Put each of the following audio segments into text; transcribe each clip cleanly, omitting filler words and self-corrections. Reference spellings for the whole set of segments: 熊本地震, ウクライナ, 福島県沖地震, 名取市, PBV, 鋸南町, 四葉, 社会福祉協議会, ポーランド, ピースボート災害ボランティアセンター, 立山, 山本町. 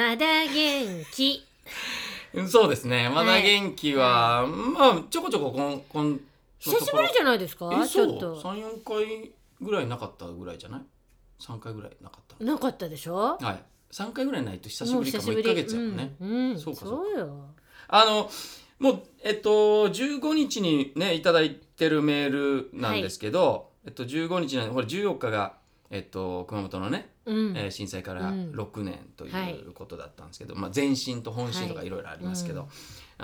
まだ元気そうですね、まだ元気は、はい、まあちょこちょここん久しぶりじゃないですか。ちょっと 3,4 回ぐらいなかったぐらいじゃない、3回ぐらいなかったの、なかったでしょ。はい、3回ぐらいないと久しぶりかも。1ヶ月やもんね、うんうん、そうかそうよ。もう15日にねいただいてるメールなんですけど、はい、15日なんで、これ14日が熊本のね、うん震災から6年ということだったんですけど、うんはい、まあ、前震と本震とかいろいろありますけど、は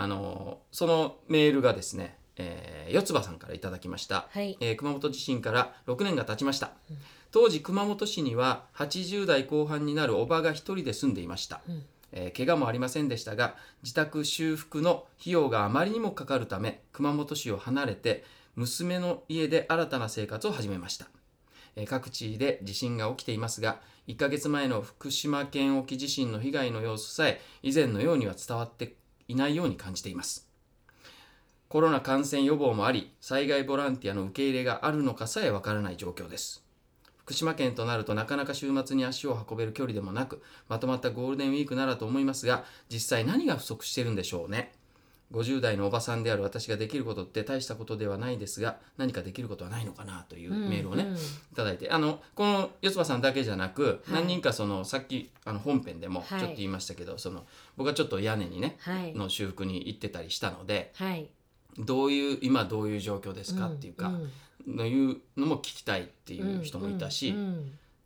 い、そのメールがですね、四つ葉さんからいただきました、はい、熊本地震から6年が経ちました、うん、当時熊本市には80代後半になるおばが一人で住んでいました、うん、怪我もありませんでしたが、自宅修復の費用があまりにもかかるため熊本市を離れて娘の家で新たな生活を始めました。各地で地震が起きていますが、1ヶ月前の福島県沖地震の被害の様子さえ以前のようには伝わっていないように感じています。コロナ感染予防もあり、災害ボランティアの受け入れがあるのかさえわからない状況です。福島県となるとなかなか週末に足を運べる距離でもなく、まとまったゴールデンウィークならと思いますが、実際何が不足しているんでしょうね。50代のおばさんである私ができることって大したことではないですが、何かできることはないのかなというメールをね、うんうん、いただいて、この四葉さんだけじゃなく、はい、何人かさっき本編でもちょっと言いましたけど、はい、僕はちょっと屋根にね、はい、の修復に行ってたりしたので、はい、今どういう状況ですかっていうか、うんうん、いうのも聞きたいっていう人もいたし、うんうんうん、っ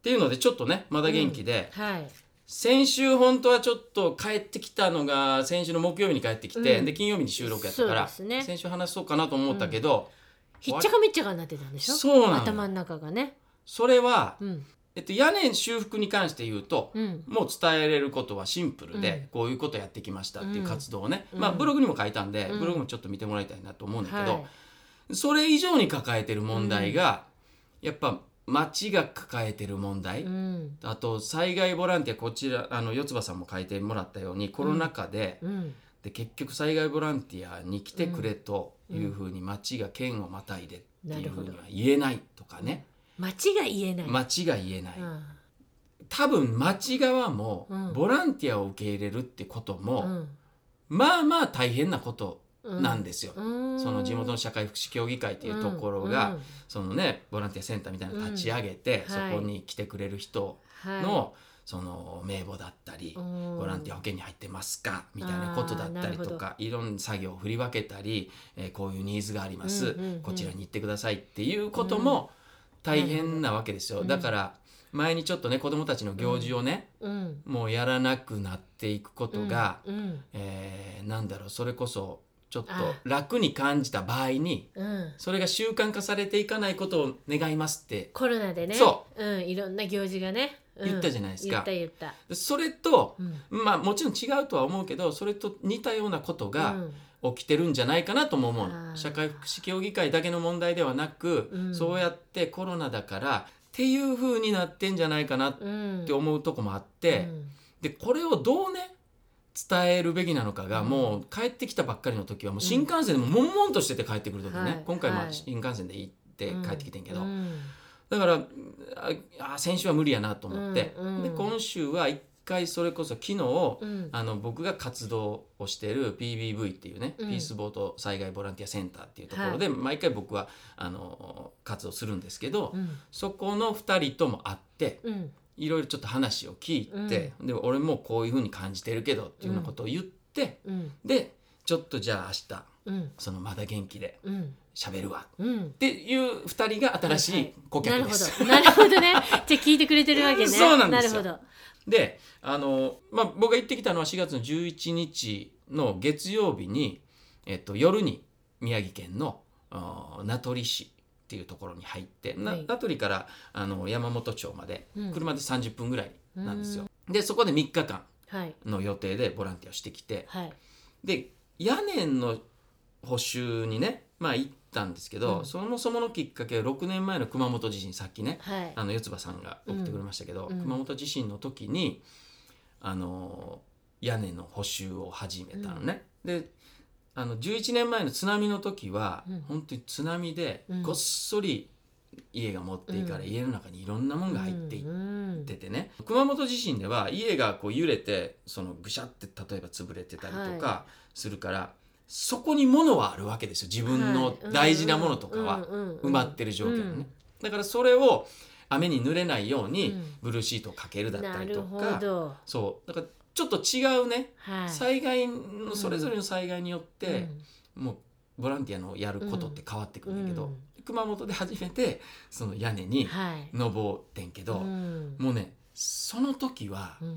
ていうのでちょっとねまだ元気で、うんはい、先週本当はちょっと帰ってきたのが先週の木曜日に帰ってきて、うん、で金曜日に収録やったから、ね、先週話そうかなと思ったけど、うん、ひっちゃかめっちゃかになってたんでしょ。そうなの、頭の中がね。それは、うん屋根修復に関して言うと、うん、もう伝えれることはシンプルで、うん、こういうことやってきましたっていう活動をね、うんまあ、ブログにも書いたんで、うん、ブログもちょっと見てもらいたいなと思うんだけど、はい、それ以上に抱えてる問題が、うん、やっぱ町が抱えてる問題、うん、あと災害ボランティア、こちら四葉さんも書いてもらったようにコロナ禍 で結局災害ボランティアに来てくれというふうに町が県をまたいでっていうふうには言えないとかね、町が言えない、うん、多分町側もボランティアを受け入れるってことも、うん、まあまあ大変なことなんですよ、うん、その地元の社会福祉協議会っていうところが、うん、ボランティアセンターみたいなのを立ち上げて、うんはい、そこに来てくれる人の、その名簿だったり、ボランティア保険に入ってますかみたいなことだったりとか、いろんな作業を振り分けたり、こういうニーズがあります、うんうんうん、こちらに行ってくださいっていうことも大変なわけですよ、うん、だから前にちょっとね子どもたちの行事をね、うん、もうやらなくなっていくことが、うんうんそれこそちょっと楽に感じた場合に、うん、それが習慣化されていかないことを願いますってコロナでねそう、うん、いろんな行事がね、うん、言ったじゃないですか。言ったそれと、うん、まあもちろん違うとは思うけどそれと似たようなことが起きてるんじゃないかなとも思う、うん、社会福祉協議会だけの問題ではなく、うん、そうやってコロナだからっていう風になってんじゃないかなって思うとこもあって、うん、でこれをどうね伝えるべきなのかが、うん、もう帰ってきたばっかりの時はもう新幹線でも悶々としてて帰ってくる時ね、うん、今回も新幹線で行って帰ってきてんけど、うん、だから先週は無理やなと思って、うん、で今週は一回それこそ昨日、うん、僕が活動をしている PBV っていうね、うん、ピースボート災害ボランティアセンターっていうところで、はい、毎回僕は活動するんですけど、うん、そこの2人とも会って、うんいろいろちょっと話を聞いて、うん、で俺もこういう風に感じてるけどっていうようなことを言って、うん、でちょっとじゃあ明日、うん、まだ元気で喋るわ、うん、っていう2人が新しい顧客です、はいはい、なるほどねじゃあ聞いてくれてるわけねそうなんですよ。なるほど。でまあ、僕が行ってきたのは4月の11日の月曜日に、夜に宮城県の名取市っていうところに入って、はい、名取から山本町まで車で30分ぐらいなんですよ、うん、でそこで3日間の予定でボランティアをしてきて、はい、で屋根の補修にね、まあ、行ったんですけど、うん、そもそものきっかけは6年前の熊本地震、さっきね、はい、四葉さんが送ってくれましたけど、うん、熊本地震の時に屋根の補修を始めたのね、うん、で11年前の津波の時は、うん、本当に津波でごっそり家が持っていかれ、家の中にいろんなものが入っていっててね、熊本地震では家がこう揺れてそのぐしゃって例えば潰れてたりとかするから、はい、そこに物はあるわけですよ。自分の大事なものとかは埋まってる状況ね。だからそれを雨に濡れないようにブルーシートをかけるだったりとか、うん、そうだからちょっと違うね、はい、災害のそれぞれの災害によって、うん、もうボランティアのやることって変わってくるんだけど、うん、熊本で初めてその屋根に登ってんけど、はい、もうねその時は、うん、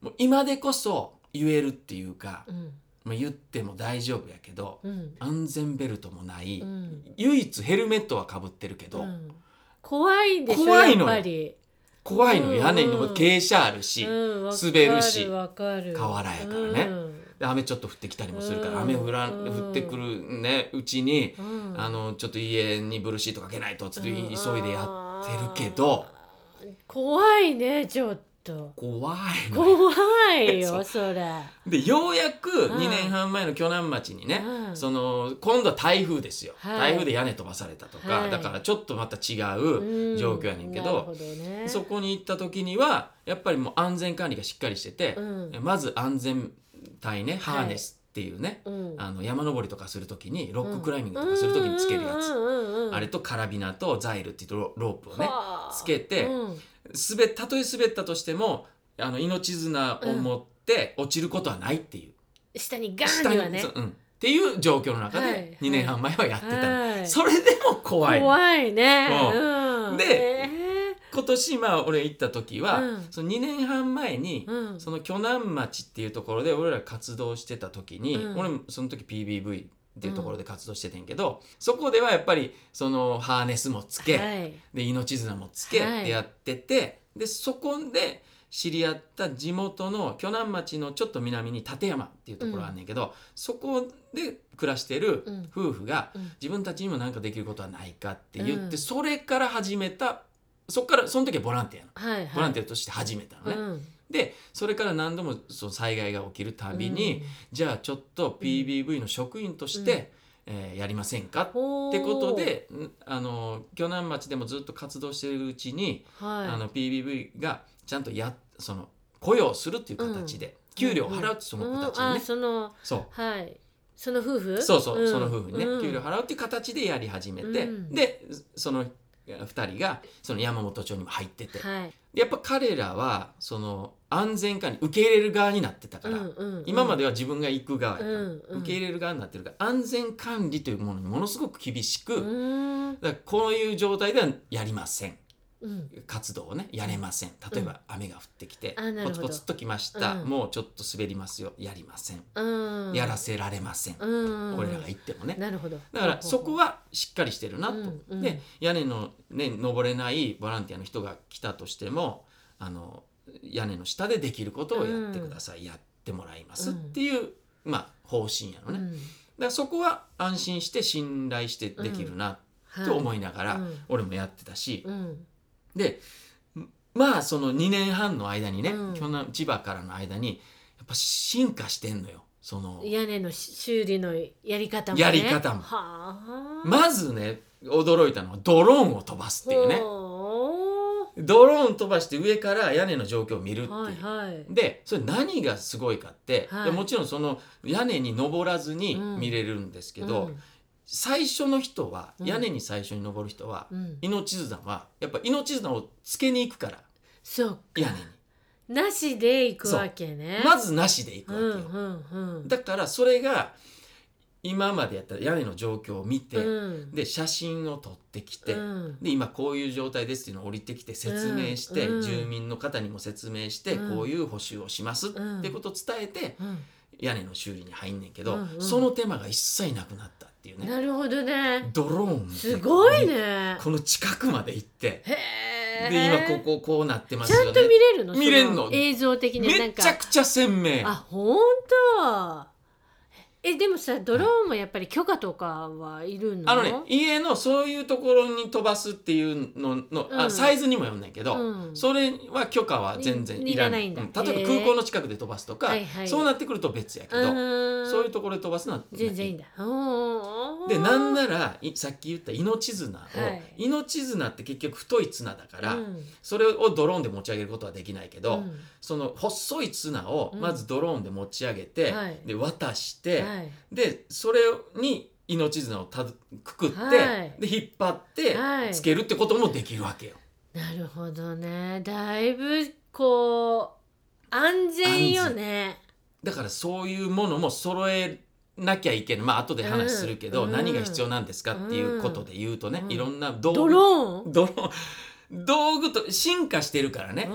もう今でこそ言えるっていうか、うん、まあ、言っても大丈夫やけど、うん、安全ベルトもない、うん、唯一ヘルメットはかぶってるけど、うん、怖いでしょ、怖いのやっぱり怖いの、屋根にも傾斜あるし、うん、滑るし、河原やからね、うん、で雨ちょっと降ってきたりもするから、うん、雨降ってくるねうちに、うん、ちょっと家にブルーシートかけないとちょっと急いでやってるけど、うん、怖いね、ちょっと怖いのよ、怖いよそれで、ようやく2年半前の鋸南町にね、その今度は台風ですよ、はい、台風で屋根飛ばされたとか、はい、だからちょっとまた違う状況やねんけど、ね、そこに行った時にはやっぱりもう安全管理がしっかりしてて、うん、まず安全帯ね、ハーネスっていうね、はい、山登りとかする時にロッククライミングとかする時につけるやつ、あれとカラビナとザイルっていうロープをねつけて、うん、たとえ滑ったとしても命綱を持って落ちることはないっていう、うん、下にガーンにはね、うん、っていう状況の中で2年半前はやってた、はいはい、それでも怖い、怖いね、うん、で、今年まあ俺行った時は、うん、その2年半前に、うん、その鋸南町っていうところで俺ら活動してた時に、うん、俺もその時 PBVっていうところで活動しててんけど、うん、そこではやっぱりそのハーネスもつけ、はい、で命綱もつけってやってて、はい、でそこで知り合った地元の鋸南町のちょっと南に立山っていうところあんねんけど、うん、そこで暮らしてる夫婦が自分たちにも何かできることはないかって言って、うん、それから始めた、そっからその時はボランティアの、はいはい、ボランティアとして始めたのね、うん、でそれから何度もその災害が起きるたびに、うん、じゃあちょっと PBV の職員として、うん、やりませんかってことで、鋸南町でもずっと活動しているうちに、はい、PBV がちゃんとその雇用するっていう形で、うん、給料を払うってその子たちにね、うんうん、そう、はい、その夫婦うん、その夫婦にね、うん、給料払うっていう形でやり始めて、うん、でその2人がその山本町にも入ってて、はい、やっぱ彼らはその安全管理受け入れる側になってたから、うんうんうん、今までは自分が行く側やから、うんうん、受け入れる側になってるから、安全管理というものにものすごく厳しく、だからこういう状態ではやりません、うん、活動をねやれません、例えば雨が降ってきて、うん、ポツポツときました、うん、もうちょっと滑りますよ、やりません、うん、やらせられません、うん、俺らが言ってもね、なるほど、だからそこはしっかりしてるなと、うん、で屋根の、ね、登れないボランティアの人が来たとしても、屋根の下でできることをやってください、うん、やってもらいますっていう、うん、まあ方針やのね、うん、だからそこは安心して信頼してできるなと思いながら、うんはい、俺もやってたし、うんでまあその2年半の間にね、うん、千葉からの間にやっぱ進化してんのよ、その屋根の修理のやり方もね、やり方もまずね驚いたのはドローンを飛ばすっていうね、ドローン飛ばして上から屋根の状況を見るっていう、はいはい、でそれ何がすごいかって、はい、もちろんその屋根に登らずに見れるんですけど、うんうん、最初の人は、屋根に最初に登る人は、うん、命綱はやっぱ命綱をつけに行くから、そうか屋根になしで行くわけね、まずなしで行くわけよ、うんうんうん、だからそれが今までやったら屋根の状況を見て、うん、で写真を撮ってきて、うん、で今こういう状態ですっていうのを降りてきて説明して、うんうん、住民の方にも説明して、うん、こういう補修をしますってことを伝えて、うんうん、屋根の修理に入んねんけど、うんうん、その手間が一切なくなったっていうね。なるほどね。ドローンすごいね。この近くまで行って、へーで今こうなってますよね。ちゃんと見れるの？見れるの。映像的になんかめちゃくちゃ鮮明。あ、本当。でもさ、ドローンもやっぱり許可とかはいるの？家のそういうところに飛ばすっていうの、うん、サイズにもよんないけど、うん、それは許可は全然いらない。例えば空港の近くで飛ばすとか、そうなってくると別やけど、そういうところで飛ばすのは全然いいんだ。で、なんならさっき言った命綱を、命綱って結局太い綱だから、うん、それをドローンで持ち上げることはできないけど、うん、その細い綱をまずドローンで持ち上げて、うん、で渡して、でそれに命綱をくくって、で引っ張ってつけるってこともできるわけよ。なるほどね。だいぶこう安全よね。だからそういうものも揃えなきゃいけない。まあ後で話するけど、何が必要なんですかっていうことで言うとね、いろんな道具、道具と進化してるからね、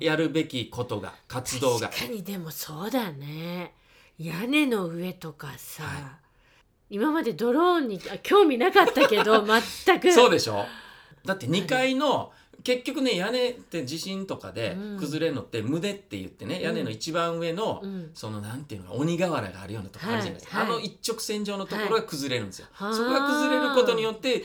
やるべきことが、活動が。確かに。でもそうだね、屋根の上とかさ、今までドローンに興味なかったけど全く。そうでしょ。だって2階の結局ね、屋根って地震とかで崩れるのって棟って言ってね、屋根の一番上の、そのなんていうのか、鬼瓦があるようなところあるじゃないですか、あの一直線上のところが崩れるんですよ。そこが崩れることによって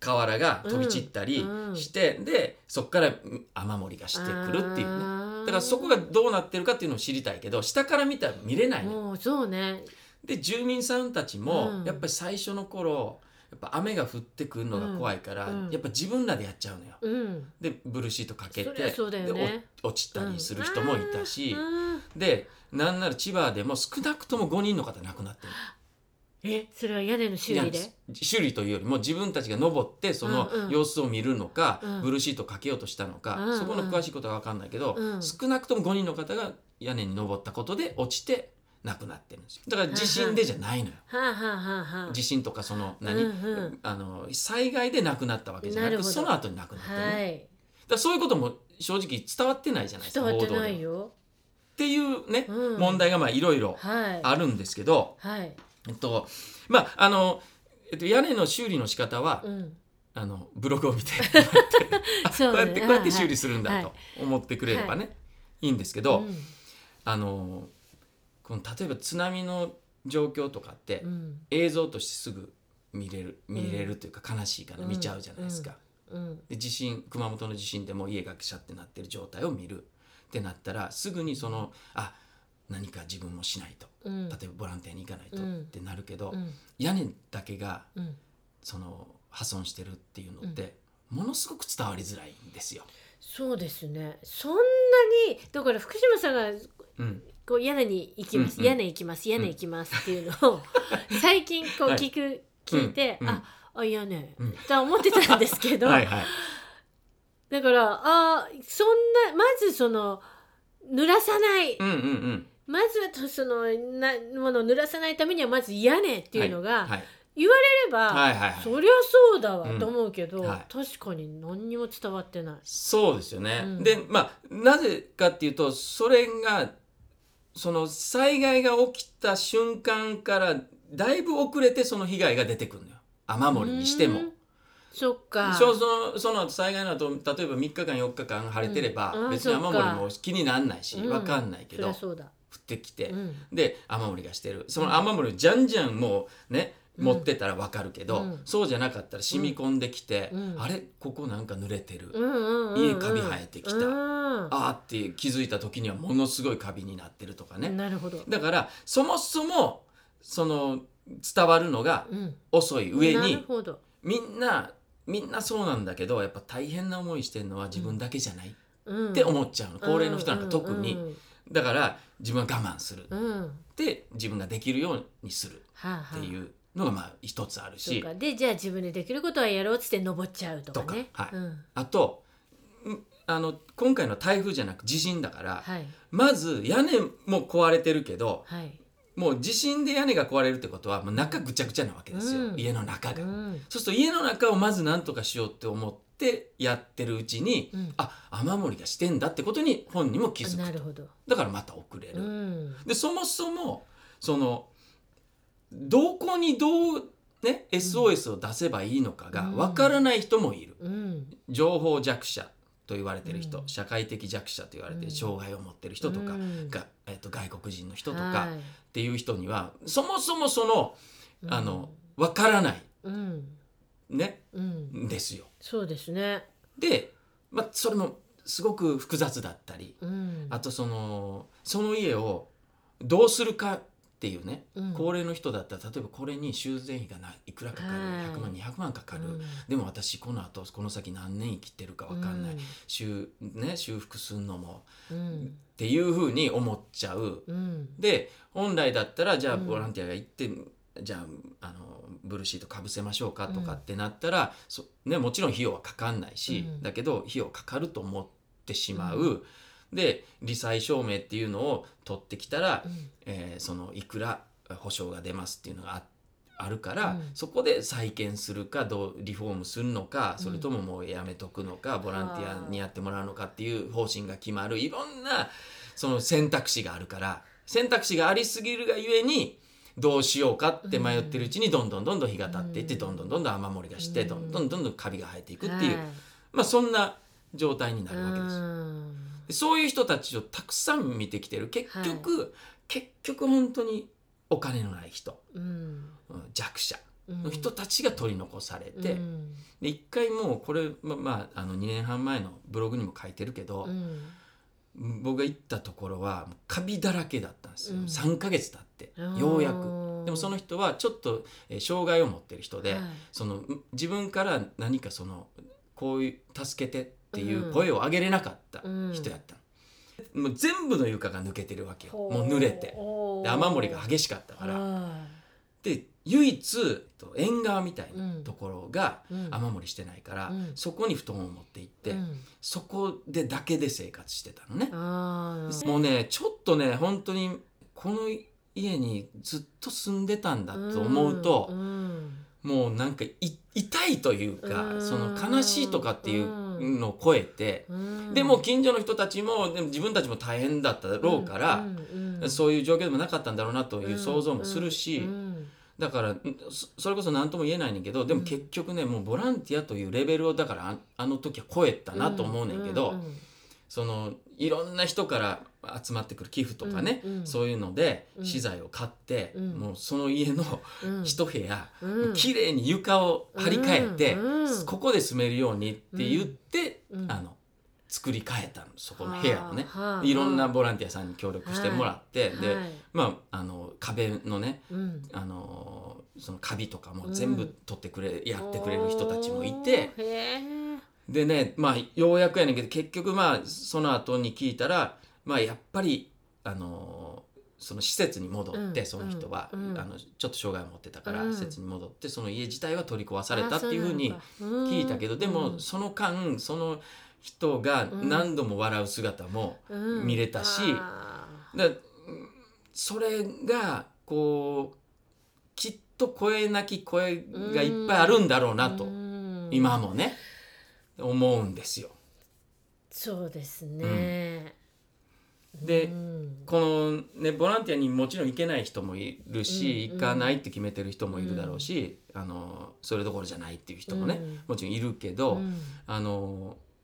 瓦が飛び散ったりして、でそこから雨漏りがしてくるっていうね。だからそこがどうなってるかっていうのを知りたいけど、下から見たら見れないね。そうね。で住民さんたちも、やっぱり最初の頃やっぱ雨が降ってくるのが怖いから、やっぱ自分らでやっちゃうのよ、でブルーシートかけて、で落ちたりする人もいたし、でなんなら千葉でも少なくとも5人の方亡くなってる。それは屋根の修理で？修理というよりも自分たちが登ってその様子を見るのか、ブルーシートかけようとしたのか、そこの詳しいことは分かんないけど、少なくとも5人の方が屋根に登ったことで落ちて亡くなってるんですよ。だから地震でじゃないのよ。地震とかその災害で亡くなったわけじゃなくて、その後に亡くなってる、だからそういうことも正直伝わってないじゃないですか。伝わってないよっていうね、問題がまあいろいろあるんですけど、屋根の修理の仕方は、ブログを見てこうやって修理するんだと思ってくれればね、いいんですけど、この例えば津波の状況とかって、映像としてすぐ見れるというか、悲しいから見ちゃうじゃないですか、で地震、熊本の地震でも家がくしゃってなってる状態を見るってなったら、すぐにその何か自分もしないと、例えばボランティアに行かないとってなるけど、屋根だけが、その破損してるっていうのって、ものすごく伝わりづらいんですよ。そうですね。そんなにだから福島さんが、こう屋根に行きます、屋根行きます、屋根行きますっていうのを最近こう聞いて、あ屋根、と思ってたんですけどだからそんな、まずその濡らさない、まずはそのものを濡らさないためにはまず屋根っていうのが言われれば、そりゃそうだわと思うけど、確かに何にも伝わってない。そうですよね、でなぜかっていうと、それがその災害が起きた瞬間からだいぶ遅れてその被害が出てくるのよ、雨漏りにしても。そっか。その後災害の後、例えば3日間4日間晴れてれば、別に雨漏りも気にならないし、分かんないけど、降ってきて、で雨漏りがしてる、その雨漏りをじゃんじゃんもうね、持ってたら分かるけど、そうじゃなかったら染み込んできて、あれここなんか濡れてる、家カビ生えてきた、って気づいた時にはものすごいカビになってるとかね。なるほど。だからそもそもその伝わるのが遅い上に、みんなそうなんだけど、やっぱ大変な思いしてるのは自分だけじゃないって思っちゃうの、高齢の人なんか特に。だから自分は我慢する、で自分ができるようにするっていうのがまあ一つあるし、でじゃあ自分でできることはやろうっつって登っちゃうとかね。あと今回の台風じゃなく地震だから、まず屋根も壊れてるけど、もう地震で屋根が壊れるってことはもう中ぐちゃぐちゃなわけですよ、家の中が、そうすると家の中をまず何とかしようって思ってやってるうちに、雨漏りがしてんだってことに本人も気づくと。なるほど。だからまた遅れる、でそもそもそのどこにどう、ね、SOS を出せばいいのかが分からない人もいる、情報弱者と言われてる人、うん、社会的弱者と言われてる障害を持ってる人とか、うんが外国人の人とかっていう人には、はい、そもそもその分からない、うん、ね、うん、ですよ。そうですね。で、まあ、それもすごく複雑だったり、うん、あとその家をどうするかっていうね、うん、高齢の人だったら例えばこれに修繕費がいくらかかる、100万200万かかる、うん、でも私この後この先何年生きてるか分かんない、うん、修復するのも、うん、っていうふうに思っちゃう、うん、で本来だったらじゃあボランティアが行って、うん、じゃあブルーシートかぶせましょうかとかってなったら、うんね、もちろん費用はかかんないし、うん、だけど費用かかると思ってしまう、うんで罹災証明っていうのを取ってきたら、うんいくら保証が出ますっていうのがあるから、うん、そこで再建するかリフォームするのか、それとももうやめとくのか、うん、ボランティアにやってもらうのかっていう方針が決まる。いろんなその選択肢があるから、選択肢がありすぎるがゆえにどうしようかって迷ってるうちにどんどん日が経っていって、うん、どんどん雨漏りがして、うん、どんどんカビが生えていくっていう、まあ、そんな状態になるわけです、うんそういう人たちをたくさん見てきてる。結局本当にお金のない人、うん、弱者の人たちが取り残されて、うん、で一回もうこれ、2年半前のブログにも書いてるけど、うん、僕が行ったところはカビだらけだったんですよ、うん、3ヶ月経ってようやく。でもその人はちょっと障害を持ってる人で、はい、自分から何かこういう助けてっていう声を上げれなかった人やった、うん、もう全部の床が抜けてるわけよ、もう濡れて、で雨漏りが激しかったから、で唯一縁側みたいなところが雨漏りしてないから、うん、そこに布団を持って行って、うん、そこでだけで生活してたのね。もうねちょっとね本当にこの家にずっと住んでたんだと思うと、うんうん、もうなんか痛いというか、うん、悲しいとかっていう、うんの声って、うん、でも近所の人たちも自分たちも大変だったろうから、うんうんうん、そういう状況でもなかったんだろうなという想像もするし、うんうん、だからそれこそ何とも言えないねんけど、でも結局ねもうボランティアというレベルをだからあの時は超えたなと思うねんけど、うんうんうん、いろんな人から集まってくる寄付とかね、うんうん、そういうので資材を買って、うん、もうその家の一部屋、うん、きれいに床を張り替えて、うん、ここで住めるようにって言って、うん、作り変えたのそこの部屋をね、うん、いろんなボランティアさんに協力してもらって、うん、で、まあ、壁のね、うん、カビとかも全部取ってやってくれる人たちもいて、でね、まあ、ようやくやねんけど結局、まあ、その後に聞いたら、まあ、やっぱり、その施設に戻って、うん、その人は、うん、ちょっと障害を持ってたから、うん、施設に戻ってその家自体は取り壊されたっていうふうに聞いたけど、でもその間その人が何度も笑う姿も見れたし、うんうん、だそれがこうきっと声なき声がいっぱいあるんだろうなと、うん、今もね思うんですよ。そうですね、うん、で、うん、このねボランティアにもちろん行けない人もいるし、うんうん、行かないって決めてる人もいるだろうし、うん、それどころじゃないっていう人もね、うん、もちろんいるけど、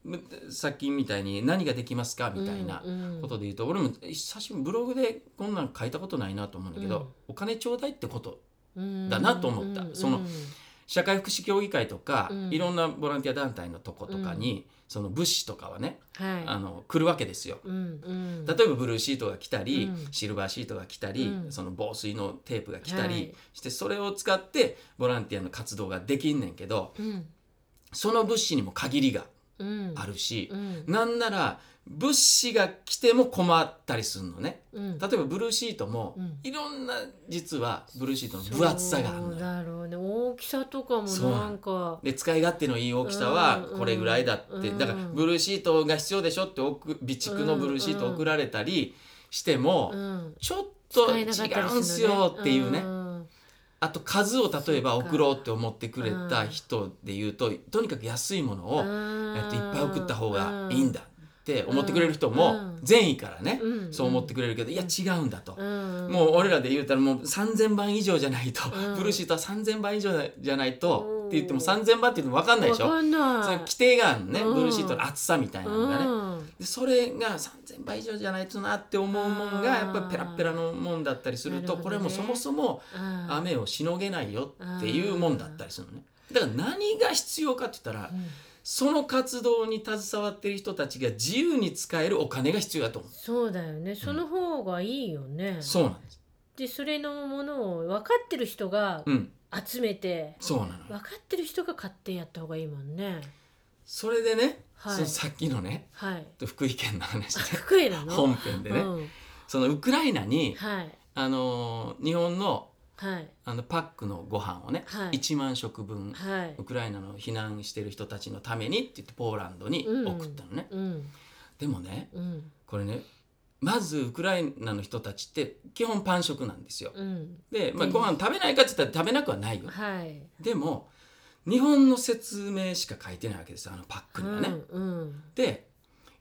うん、さっきみたいに何ができますかみたいなことで言うと、うんうん、俺も久しぶりブログでこんなん書いたことないなと思うんだけど、うん、お金ちょうだいってことだなと思った、うんうん、社会福祉協議会とか、うん、いろんなボランティア団体のとことかに、うん、物資とかはね、はい、来るわけですよ、うんうん、例えばブルーシートが来たり、うん、シルバーシートが来たり、うん、防水のテープが来たり、はい、してそれを使ってボランティアの活動ができんねんけど、うん、その物資にも限りがあるし、うんうん、なんなら物資が来ても困ったりするのね、うん、例えばブルーシートも、うん、いろんな実はブルーシートの分厚さがあるのよ。そうだろうね、大きさとかもなんかで使い勝手のいい大きさはこれぐらいだって、うん、だからブルーシートが必要でしょって備蓄のブルーシート送られたりしても、うん、ちょっと違うんすよっていうね、うん、あと数を例えば送ろうって思ってくれた人でいうと、とにかく安いものを、いっぱい送った方がいいんだって思ってくれる人も善意からね、うん、そう思ってくれるけど、うん、いや違うんだと、うん、もう俺らで言うたらもう3000番以上じゃないと、うん、ブルーシートは3000番以上じゃないと言っても3000番って言っても分かんないでしょ。分かんない。その規定があるのね、ブルーシートの厚さみたいなのがね、でそれが3000倍以上じゃないとなって思うもんがやっぱりペラッペラのもんだったりすると、これもそもそも雨をしのげないよっていうもんだったりするのね。だから何が必要かって言ったら、その活動に携わっている人たちが自由に使えるお金が必要だと思う。そうだよね、その方がいいよね、そうなんです。でそれのものを分かってる人が集めて、そうなの、分かってる人が買ってやった方がいいもんね。それでね、はい、そのさっきのね、はい、福井県の話で、福井なの本編でね、うん、そのウクライナに、はい、日本の、はい、パックのご飯をね、はい、1万食分、はい、ウクライナの避難してる人たちのためにって言ってポーランドに送ったのね、うんうん、でもね、うん、これね、まずウクライナの人たちって基本パン食なんですよ、うん、で、まあ、ご飯食べないかって言ったら食べなくはないよ、はい、でも日本の説明しか書いてないわけですよ、パックにはね、うんうん、で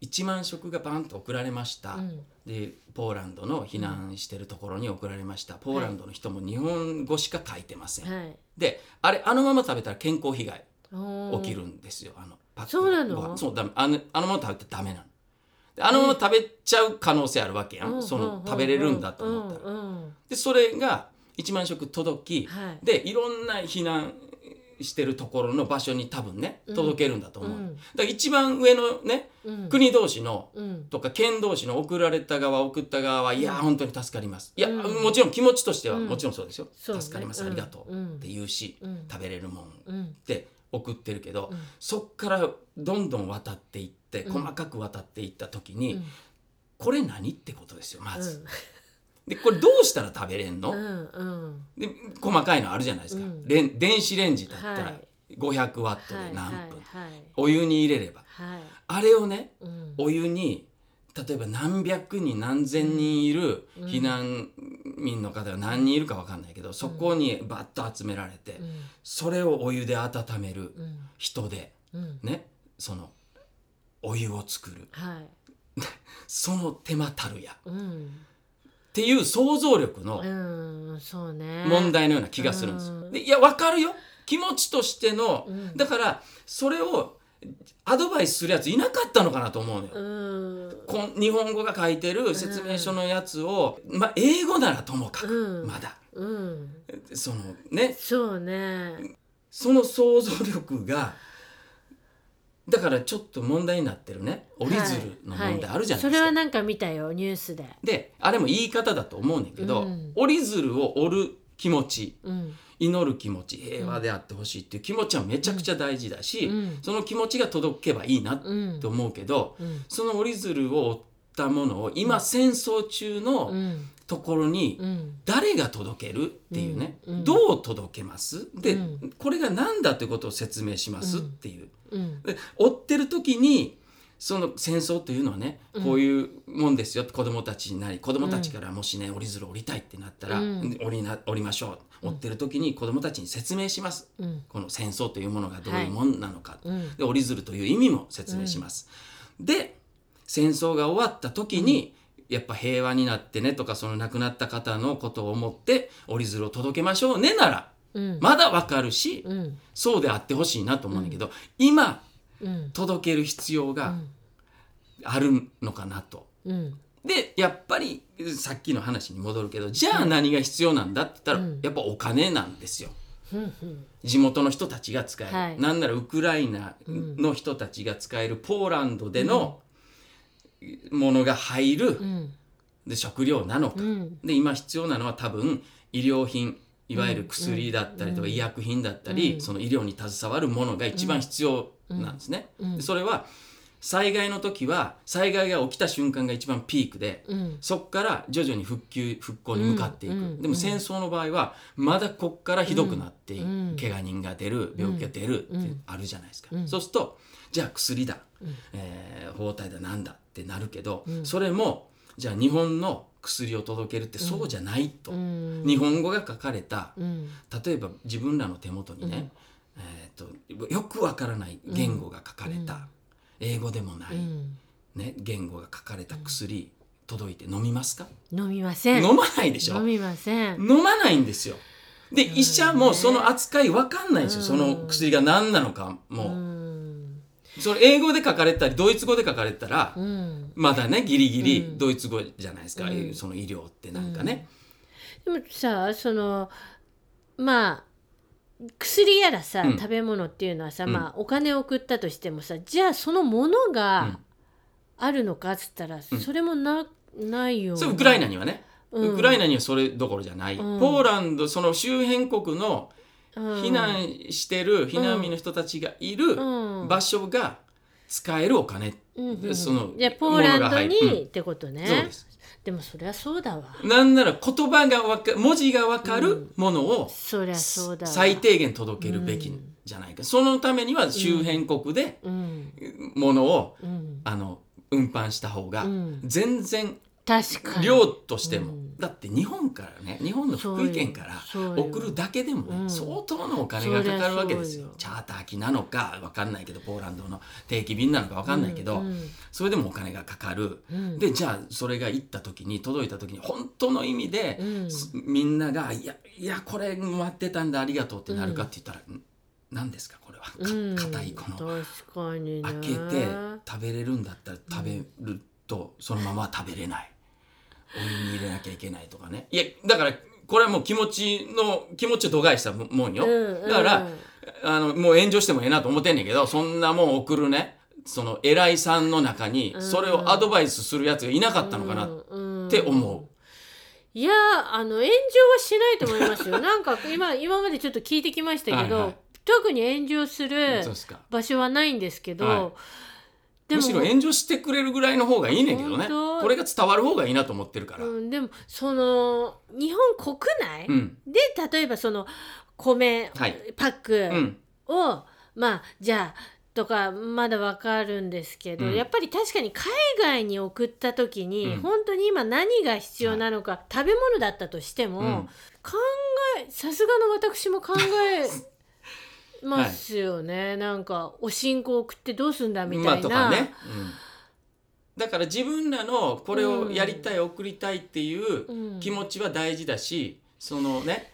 1万食がバンと送られました、うん、でポーランドの避難してるところに送られました、うん、ポーランドの人も日本語しか書いてません、はい、であれまま食べたら健康被害起きるんですよ、パック。そうなの？そう、だ、まま食べてダメなので、まま食べちゃう可能性あるわけやん、その食べれるんだと思ったら、でそれが1万食届き、はい、でいろんな避難してるところの場所に多分ね届けるんだと思う、うん、だから一番上のね、うん、国同士の、うん、とか県同士の送られた側送った側は、いや本当に助かります、いや、うん、もちろん気持ちとしては、うん、もちろんそうですよ、そうね、助かります、ありがとう、うん、って言うし、うん、食べれるもん、うん、って送ってるけど、うん、そっからどんどん渡っていって、うん、細かく渡っていった時に、うん、これ何ってことですよまず、うんでこれどうしたら食べれんの、うんうん、で細かいのあるじゃないですか、うん、電子レンジだったら500ワットで何分、はいはいはい、お湯に入れれば、はい、あれをね、うん、お湯に例えば何百人何千人いる避難民の方が何人いるか分かんないけど、そこにバッと集められて、うん、それをお湯で温める人で、うんね、そのお湯を作る、はい、その手間たるや、うんっていう想像力の問題のような気がするんですよ。でいや分かるよ、気持ちとしての、うん、だからそれをアドバイスするやついなかったのかなと思うのよ、日本語が書いてる説明書のやつを、まあ、英語ならともかく、うん、まだ、うん、そのね、そうね、その想像力がだからちょっと問題になってるね、折り鶴の問題あるじゃないですか、はいはい、それはなんか見たよニュースで。であれも言い方だと思うんだけど、うん、折り鶴を折る気持ち、うん、祈る気持ち、平和であってほしいっていう気持ちはめちゃくちゃ大事だし、うん、その気持ちが届けばいいなと思うけど、うんうん、その折り鶴を折ったものを今戦争中のところに誰が届けるっていうね、うんうん、どう届けますで、うん、これが何だということを説明しますっていう、うん、で追ってる時にその戦争というのはね、うん、こういうもんですよって子どもたちになり、子どもたちからもしね折り鶴折りたいってなったら、うん、折りましょう、追ってる時に子どもたちに説明します、うん、この戦争というものがどういうもんなのか、はい、で折り鶴という意味も説明します、うん、で戦争が終わった時に、うんやっぱ平和になってねとか、その亡くなった方のことを思って折り鶴を届けましょうねなら、うん、まだわかるし、うん、そうであってほしいなと思うんだけど、うん、今、うん、届ける必要があるのかなと、うん、でやっぱりさっきの話に戻るけど、じゃあ何が必要なんだって言ったら、うん、やっぱお金なんですよ、うん、地元の人たちが使える、はい、なんならウクライナの人たちが使えるポーランドでの、うんものが入る、うん、で食料なのか、うん、で今必要なのは多分医療品、いわゆる薬だったりとか医薬品だったり、うん、その医療に携わるものが一番必要なんですね、うんうん、でそれは災害の時は災害が起きた瞬間が一番ピークで、うん、そこから徐々に復興に向かっていく、うん、でも戦争の場合はまだこっからひどくなっていく、うん、怪我人が出る、病気が出るってあるじゃないですか、うん、そうするとじゃあ薬だ、うん包帯だなんだってなるけど、うん、それもじゃあ日本の薬を届けるってそうじゃないと、うん、日本語が書かれた、うん、例えば自分らの手元にね、うんよくわからない言語が書かれた、うん、英語でもない、うんね、言語が書かれた薬、うん、届いて飲みますか？飲みません。飲まないでしょ。飲みません。飲まないんですよ。で医者もその扱い分かんないんですよ、その薬が何なのかも。それ英語で書かれたりドイツ語で書かれたら、まだねギリギリドイツ語じゃないですか、その医療ってなんかね、でもさそのまあ薬やらさ、食べ物っていうのはさ、まあお金を送ったとしてもさ、じゃあそのものがあるのかっつったら、それも ないような。そうウクライナにはね、ウクライナにはそれどころじゃない、ポーランドその周辺国の避難してる避難民の人たちがいる場所が使えるお金、そのじゃあポーランドに、ってことね。そうです。でもそりゃそうだわ。なんなら言葉が文字がわかるものを、そりゃそうだわ、最低限届けるべきじゃないか、そのためには周辺国でものを、運搬した方が全然量としても、だって日本からね、日本の福井県から送るだけでも、相当のお金がかかるわけですよ。チャーター機なのかわかんないけど、ポーランドの定期便なのかわかんないけど、それでもお金がかかる、でじゃあそれが行った時に届いた時に本当の意味で、みんながいやこれ待ってたんだありがとうってなるかって言ったら、何ですかこれは、硬いこの、開けて食べれるんだったら食べると、そのままは食べれない、お湯に入れなきゃいけないとかね。いやだからこれはもう気持ちを度外したもんよ、だからもう炎上してもええなと思ってんねんけど、そんなもん送るね、その偉いさんの中にそれをアドバイスするやつがいなかったのかなって思う、いや炎上はしないと思いますよ。なんか今までちょっと聞いてきましたけど、特に炎上する場所はないんですけど、むしろ炎上してくれるぐらいの方がいいねんけどね、これが伝わる方がいいなと思ってるから、でもその日本国内で、例えばその米、パックを、まあじゃあとかまだわかるんですけど、やっぱり確かに海外に送った時に、本当に今何が必要なのか、食べ物だったとしても、さすがの私も考えますよね、なんかお信仰送ってどうすんだみたいな、とかね、だから自分らのこれをやりたい、送りたいっていう気持ちは大事だし、そのね、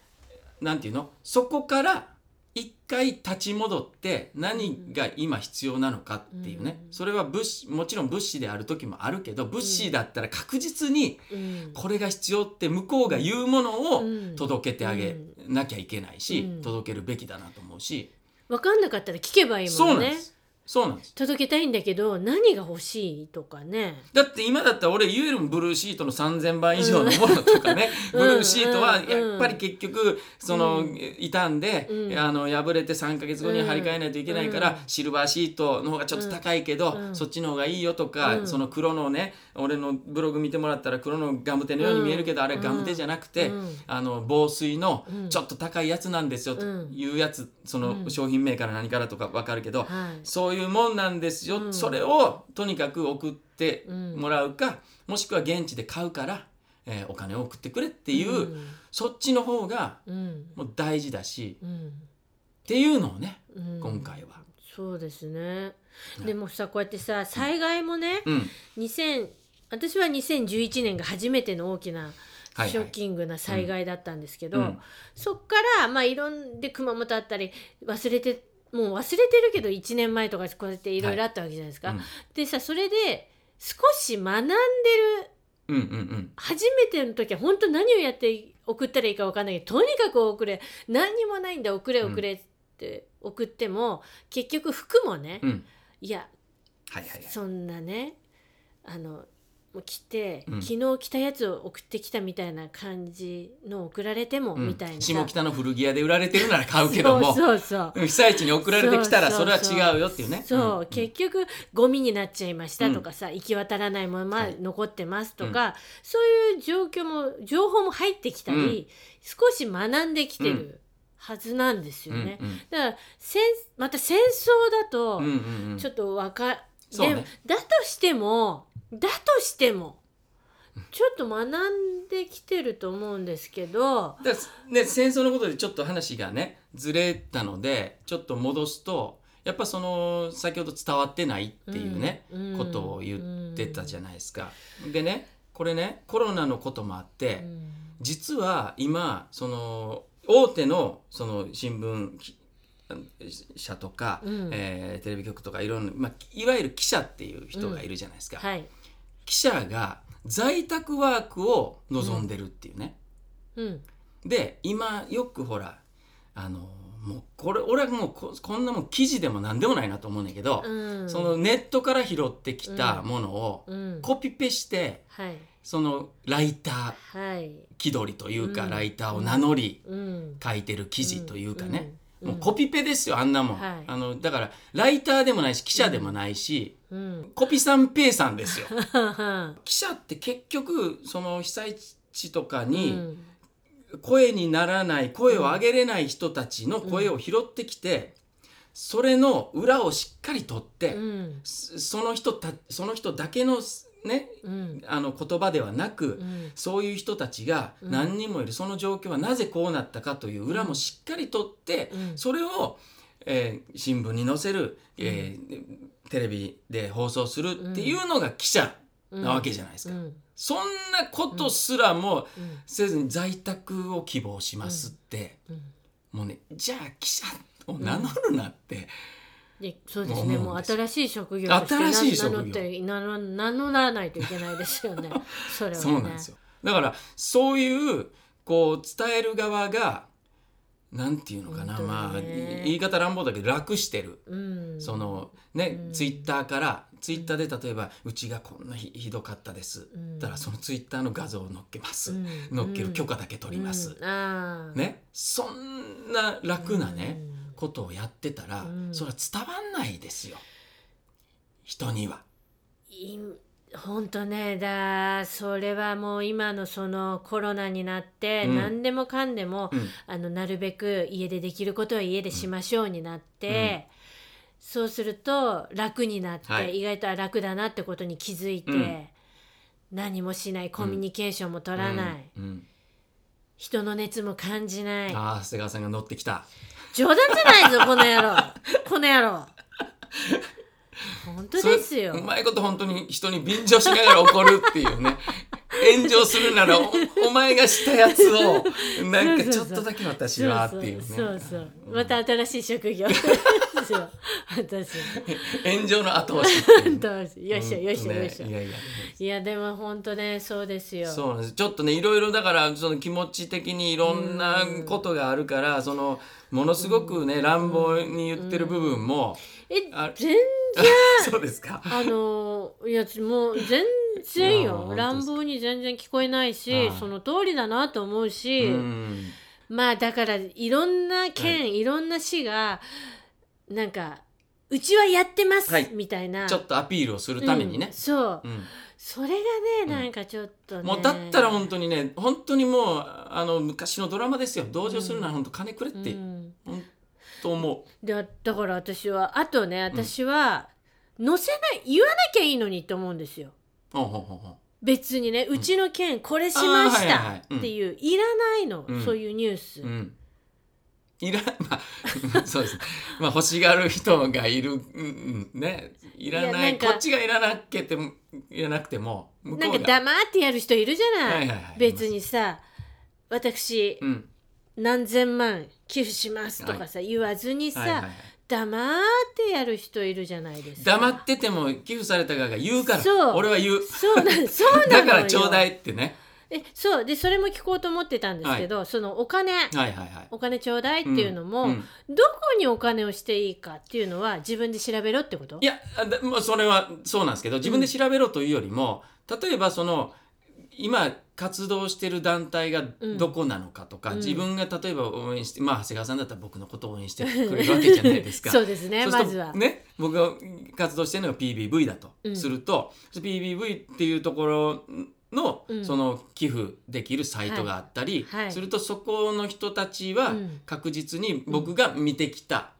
なんていうの、そこから一回立ち戻って何が今必要なのかっていうね、それはもちろん物資である時もあるけど、物資だったら確実にこれが必要って向こうが言うものを届けてあげなきゃいけないし、届けるべきだなと思うし、分かんなかったら聞けばいいもんね。そうなんです。届けたいんだけど何が欲しいとかね。だって今だったら俺言えるもん、ブルーシートの3000倍以上のものとかね、ブルーシートはやっぱり結局その傷んで、破れて3ヶ月後に張り替えないといけないから、シルバーシートの方がちょっと高いけど、そっちの方がいいよとか、その黒のね、俺のブログ見てもらったら黒のガムテのように見えるけど、あれガムテじゃなくて、防水のちょっと高いやつなんですよというやつ、その商品名から何からとか分かるけど、そういうもんなんですよ、それをとにかく送ってもらうか、もしくは現地で買うから、お金を送ってくれっていう、そっちの方がもう大事だし、っていうのをね、今回は。そうですね。でもさ、こうやってさ、災害もね、私は2011年が初めての大きなショッキングな災害だったんですけど、そっからまあいろんで熊本あったり、もう忘れてるけど1年前とかこうやっていろいろあったわけじゃないですか、でさ、それで少し学んでる、初めての時は本当何をやって送ったらいいか分かんないけど、とにかく送れ、何にもないんだ送れって送っても、結局服もね、そんなね、着て、昨日着たやつを送ってきたみたいな感じの送られても、みたいな、下北の古着屋で売られてるなら買うけどもそう被災地に送られてきたらそれは違うよっていうね。結局ゴミになっちゃいましたとかさ、行き渡らないまま残ってますとか、そういう情報も入ってきたり、少し学んできてる、はずなんですよね、だからまた戦争だとちょっとだとしてもちょっと学んできてると思うんですけど、戦争のことでちょっと話がねずれたので、ちょっと戻すと、やっぱその先ほど伝わってないっていうね、ことを言ってたじゃないですか、でね、これね、コロナのこともあって、実は今その大手のその新聞社とか、テレビ局とかいろんな、いわゆる記者っていう人がいるじゃないですか、はい、記者が在宅ワークを望んでるっていうね、で今よくほらもうこれ俺はもうこんなもん記事でも何でもないなと思うんだけど、そのネットから拾ってきたものをコピペして、そのライター、気取りというか、ライターを名乗り、書いてる記事というかね、もうコピペですよあんなもん、だからライターでもないし記者でもないし、コピさんペイさんですよ記者って結局その被災地とかに、声にならない、声を上げれない人たちの声を拾ってきて、それの裏をしっかり取って、その人だけの、ね、言葉ではなく、そういう人たちが何人もいる、その状況はなぜこうなったかという裏もしっかり取って、それを、新聞に載せる、テレビで放送するっていうのが記者なわけじゃないですか。そんなことすらもせずに在宅を希望しますって、もうね、じゃあ記者を名乗るなって、そうですね、もう新しい職業として名乗らないといけないですよね。それはね、そうなんですよ。だからそういうこう伝える側がなんていうのかな、言い方乱暴だけど楽してる、そのね、ツイッターからツイッターで例えばうちがこんな ひどかったです、だからそのツイッターの画像を載っけます、載っける許可だけ取ります、ね、そんな楽なね、ことをやってたら、それは伝わんないですよ人には。本当ね、それはもう今のそのコロナになって、何でもかんでも、なるべく家でできることは家でしましょうになって、そうすると楽になって、意外と楽だなってことに気づいて、何もしない、コミュニケーションも取らない、人の熱も感じない。ああ、瀬川さんが乗ってきた。冗談じゃないぞこの野郎この野郎本当ですよ。うまいこと本当に人に便乗しながら怒るっていうね炎上するなら お前がしたやつをなんかちょっとだけ私はっていうね。そうまた新しい職業炎上の後押しよいしょよいしょよいしょ。いやでも本当ね、そうですよ。そうなんです。ちょっとね、いろいろだからその気持ち的にいろんなことがあるから、そのものすごくね、乱暴に言ってる部分も、全然そうですか。いやもう全然よ、乱暴に全然聞こえないし、その通りだなと思うし、だからいろんな県、いろんな市がなんかうちはやってます、みたいなちょっとアピールをするためにね、それがね、なんかちょっとね、もうだったら本当にね、本当にもう昔のドラマですよ。同情するなら本当金くれって、と思う。だから私はあとね、私は載せない、言わなきゃいいのにと思うんですよ。別にね、うちの県これしましたっていう、いらないの、そういうニュース、そうですね、欲しがる人がいる、ね、いらない、こっちがいらなくても向こうがなんか黙ってやる人いるじゃない、別にさ、私、何千万寄付しますとかさ、言わずにさ、黙ってやる人いるじゃないですか。黙ってても寄付された側が言うから、俺は言う、そうだからちょうだいってね。そうで、それも聞こうと思ってたんですけど、そのお金、お金ちょうだいっていうのも、どこにお金をしていいかっていうのは自分で調べろってこと？いや、それはそうなんですけど、自分で調べろというよりも、例えばその今活動してる団体がどこなのかとか、自分が例えば応援して、長谷川さんだったら僕のことを応援してくれるわけじゃないですかそうですね、まずはね、僕が活動してるのが PBV だとすると、PBV っていうところの、その寄付できるサイトがあったりすると、そこの人たちは確実に僕が見てきた、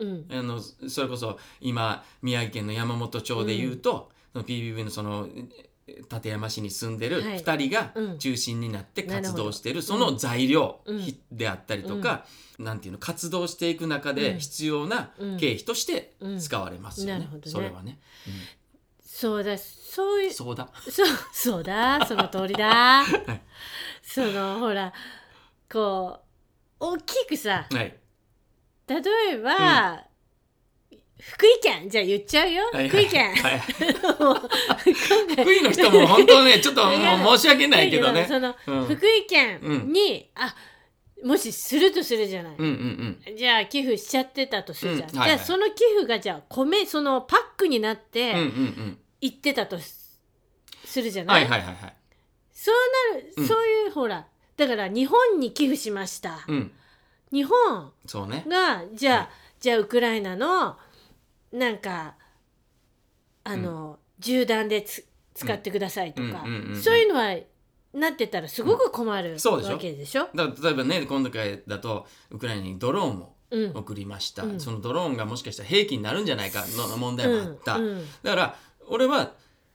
それこそ今宮城県の山本町でいうと、PBV のその館山市に住んでる2人が中心になって活動してる、その材料であったりとか、なんていうの、活動していく中で必要な経費として使われますよね、それはね、そうだ、そうだ、その通りだそのほらこう大きくさ、はい、例えば、うん福井県じゃあ言っちゃうよ、はいはい、福井県、はい、福井の人も本当ねちょっともう申し訳ないけどねその、うん、福井県に、うん、あもしするとするじゃない、うんうんうん、じゃあ寄付しちゃってたとするじゃん、うんはいはい、じゃあその寄付がじゃあ米そのパックになって行ってたとするじゃないそうなる、うん、そういうほらだから日本に寄付しました、うん、日本が、ね、じゃあ、はい、じゃあウクライナのなんか銃弾で使ってくださいとか、うんうんうんうん、そういうのはなってたらすごく困る、うん、わけでしょ。だから例えばね今度回だとウクライナにドローンを送りました、うん、そのドローンがもしかしたら兵器になるんじゃないかの問題もあった、うんうん、だから俺は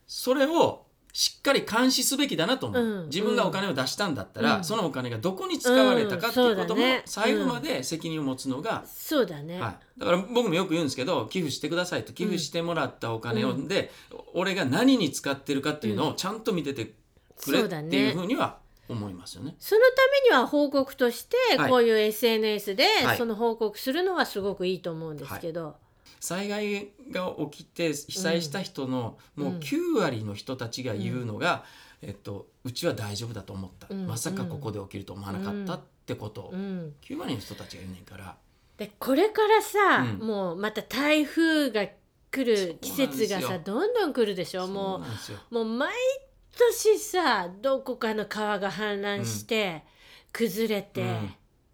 それをしっかり監視すべきだなと思う、うん、自分がお金を出したんだったら、うん、そのお金がどこに使われたかっていうことも最後まで責任を持つのが、うん、そうだね、はい、だから僕もよく言うんですけど寄付してくださいと寄付してもらったお金を、うん、で俺が何に使ってるかっていうのをちゃんと見ててくれっていうふうには思いますよね。そのためには報告としてこういう SNS でその報告するのはすごくいいと思うんですけど、はいはい災害が起きて被災した人のもう9割の人たちが言うのが、うんうちは大丈夫だと思った、うん、まさかここで起きると思わなかったってことを9割の人たちが言うねんからでこれからさ、うん、もうまた台風が来る季節がさどんどん来るでしょもう毎年さどこかの川が氾濫して、うん、崩れて、うん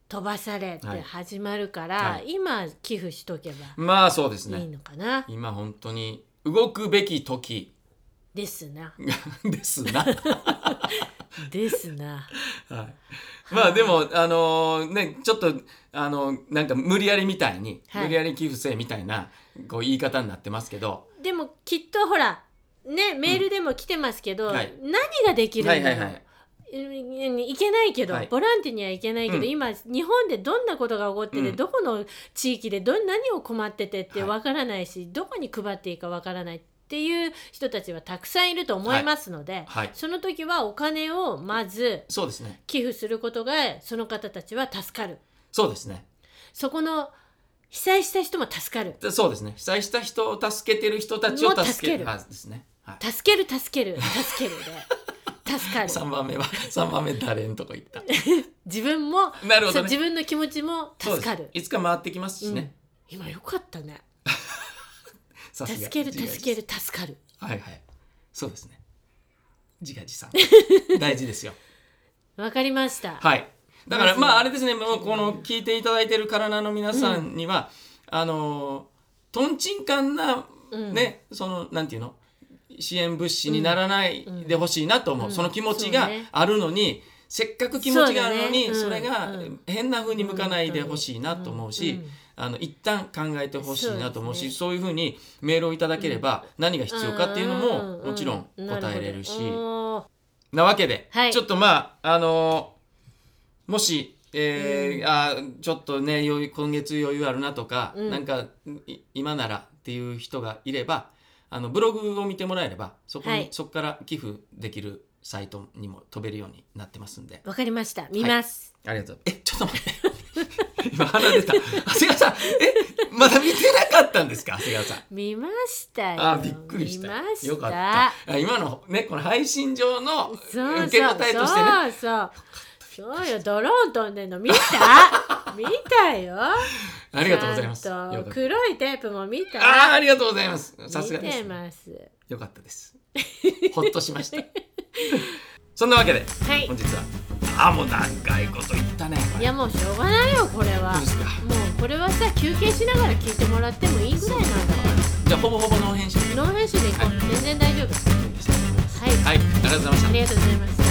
飛ばされて始まるから、はいはい、今寄付しとけばまあそうですねいいのかな今本当に動くべき時ですなですなですな、はい、まあでもねちょっとなんか無理やりみたいに、はい、無理やり寄付せみたいなこう言い方になってますけどでもきっとほらねメールでも来てますけど、うんはい、何ができるんだろう、はいはいはいいけないけど、はい、ボランティアにはいけないけど、うん、今日本でどんなことが起こってて、うん、どこの地域で何を困っててってわからないし、はい、どこに配っていいかわからないっていう人たちはたくさんいると思いますので、はいはい、その時はお金をまず寄付することがその方たちは助かるそうですねそこの被災した人も助かるそうですね被災した人を助けてる人たちを助けるですね、はい、助けるで助かる3番目誰のとこ行った自分も、なるほどね、自分の気持ちも助かるいつか回ってきますしね、うん、今よかったね助ける助かるはいはいそうですね自画自賛大事ですよわかりましたはいだからまああれですねもうこの聞いていただいてる体の皆さんには、うん、とんちんかんなね、うん、そのなんていうの支援物資にならないでほしいなと思う、うんうん、その気持ちがあるのに、うんね、せっかく気持ちがあるのに それが変な風に向かないでほしいなと思うし、うん、一旦考えてほしいなと思うしそういう風にメールをいただければ何が必要かっていうのももちろん答えれるし、なわけで、はい、ちょっとまあもしちょっとね今月余裕あるなとか、うん、なんか今ならっていう人がいればブログを見てもらえればはい、そこから寄付できるサイトにも飛べるようになってますんで。わかりました。見ます。はい、ありがとう。ちょっと待って。今鼻出た。長谷川さん、まだ見てなかったんですか、長谷川さん。見ましたよ。あ、びっくりした。見ました。よかった。今のねこの配信上の受け答えとしてね。そうよドローン飛んでんの見た？見たよ。ありがとうございます。黒いテープも見た。ありがとうございます。さすがです。見てます。よかったです。ほっとしました。そんなわけで、はい、本日はもう長いこと言ったね。いやもうしょうがないよこれは。どうですか。もうこれはさ休憩しながら聞いてもらってもいいぐらいなんだから。じゃあほぼほぼノン編集で。ノン編集でいこう。はい、全然大丈夫。はい。はい。ありがとうございました。ありがとうございます。